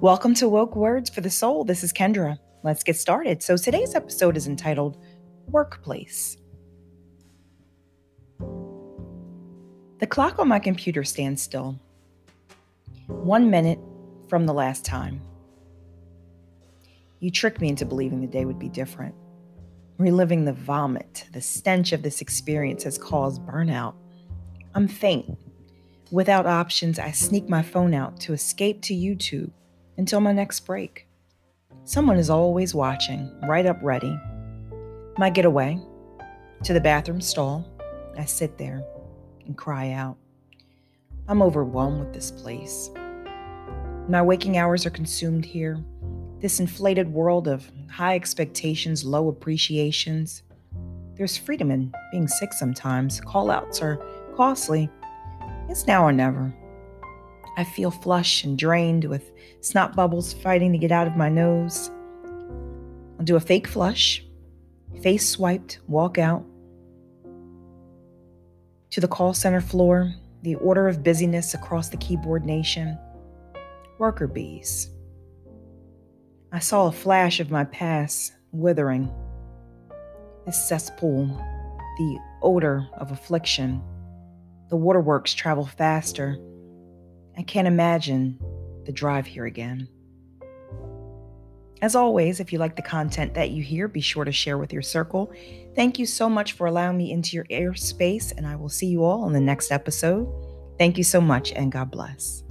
Welcome to Woke Words for the Soul. This is Kendra. Let's get started. So today's episode is entitled Workplace. The clock on my computer stands still. 1 minute from the last time. You tricked me into believing the day would be different. Reliving the vomit, the stench of this experience has caused burnout. I'm faint. Without options, I sneak my phone out to escape to YouTube until my next break. Someone is always watching, right up ready. My getaway, to the bathroom stall, I sit there and cry out. I'm overwhelmed with this place. My waking hours are consumed here, this inflated world of high expectations, low appreciations. There's freedom in being sick sometimes. Call-outs are costly. It's now or never. I feel flush and drained with snot bubbles fighting to get out of my nose. I'll do a fake flush, face swiped, walk out. To the call center floor, the order of busyness across the keyboard nation. Worker bees. I saw a flash of my past withering. This cesspool, the odor of affliction. The waterworks travel faster. I can't imagine the drive here again. As always, if you like the content that you hear, be sure to share with your circle. Thank you so much for allowing me into your airspace, and I will see you all on the next episode. Thank you so much, and God bless.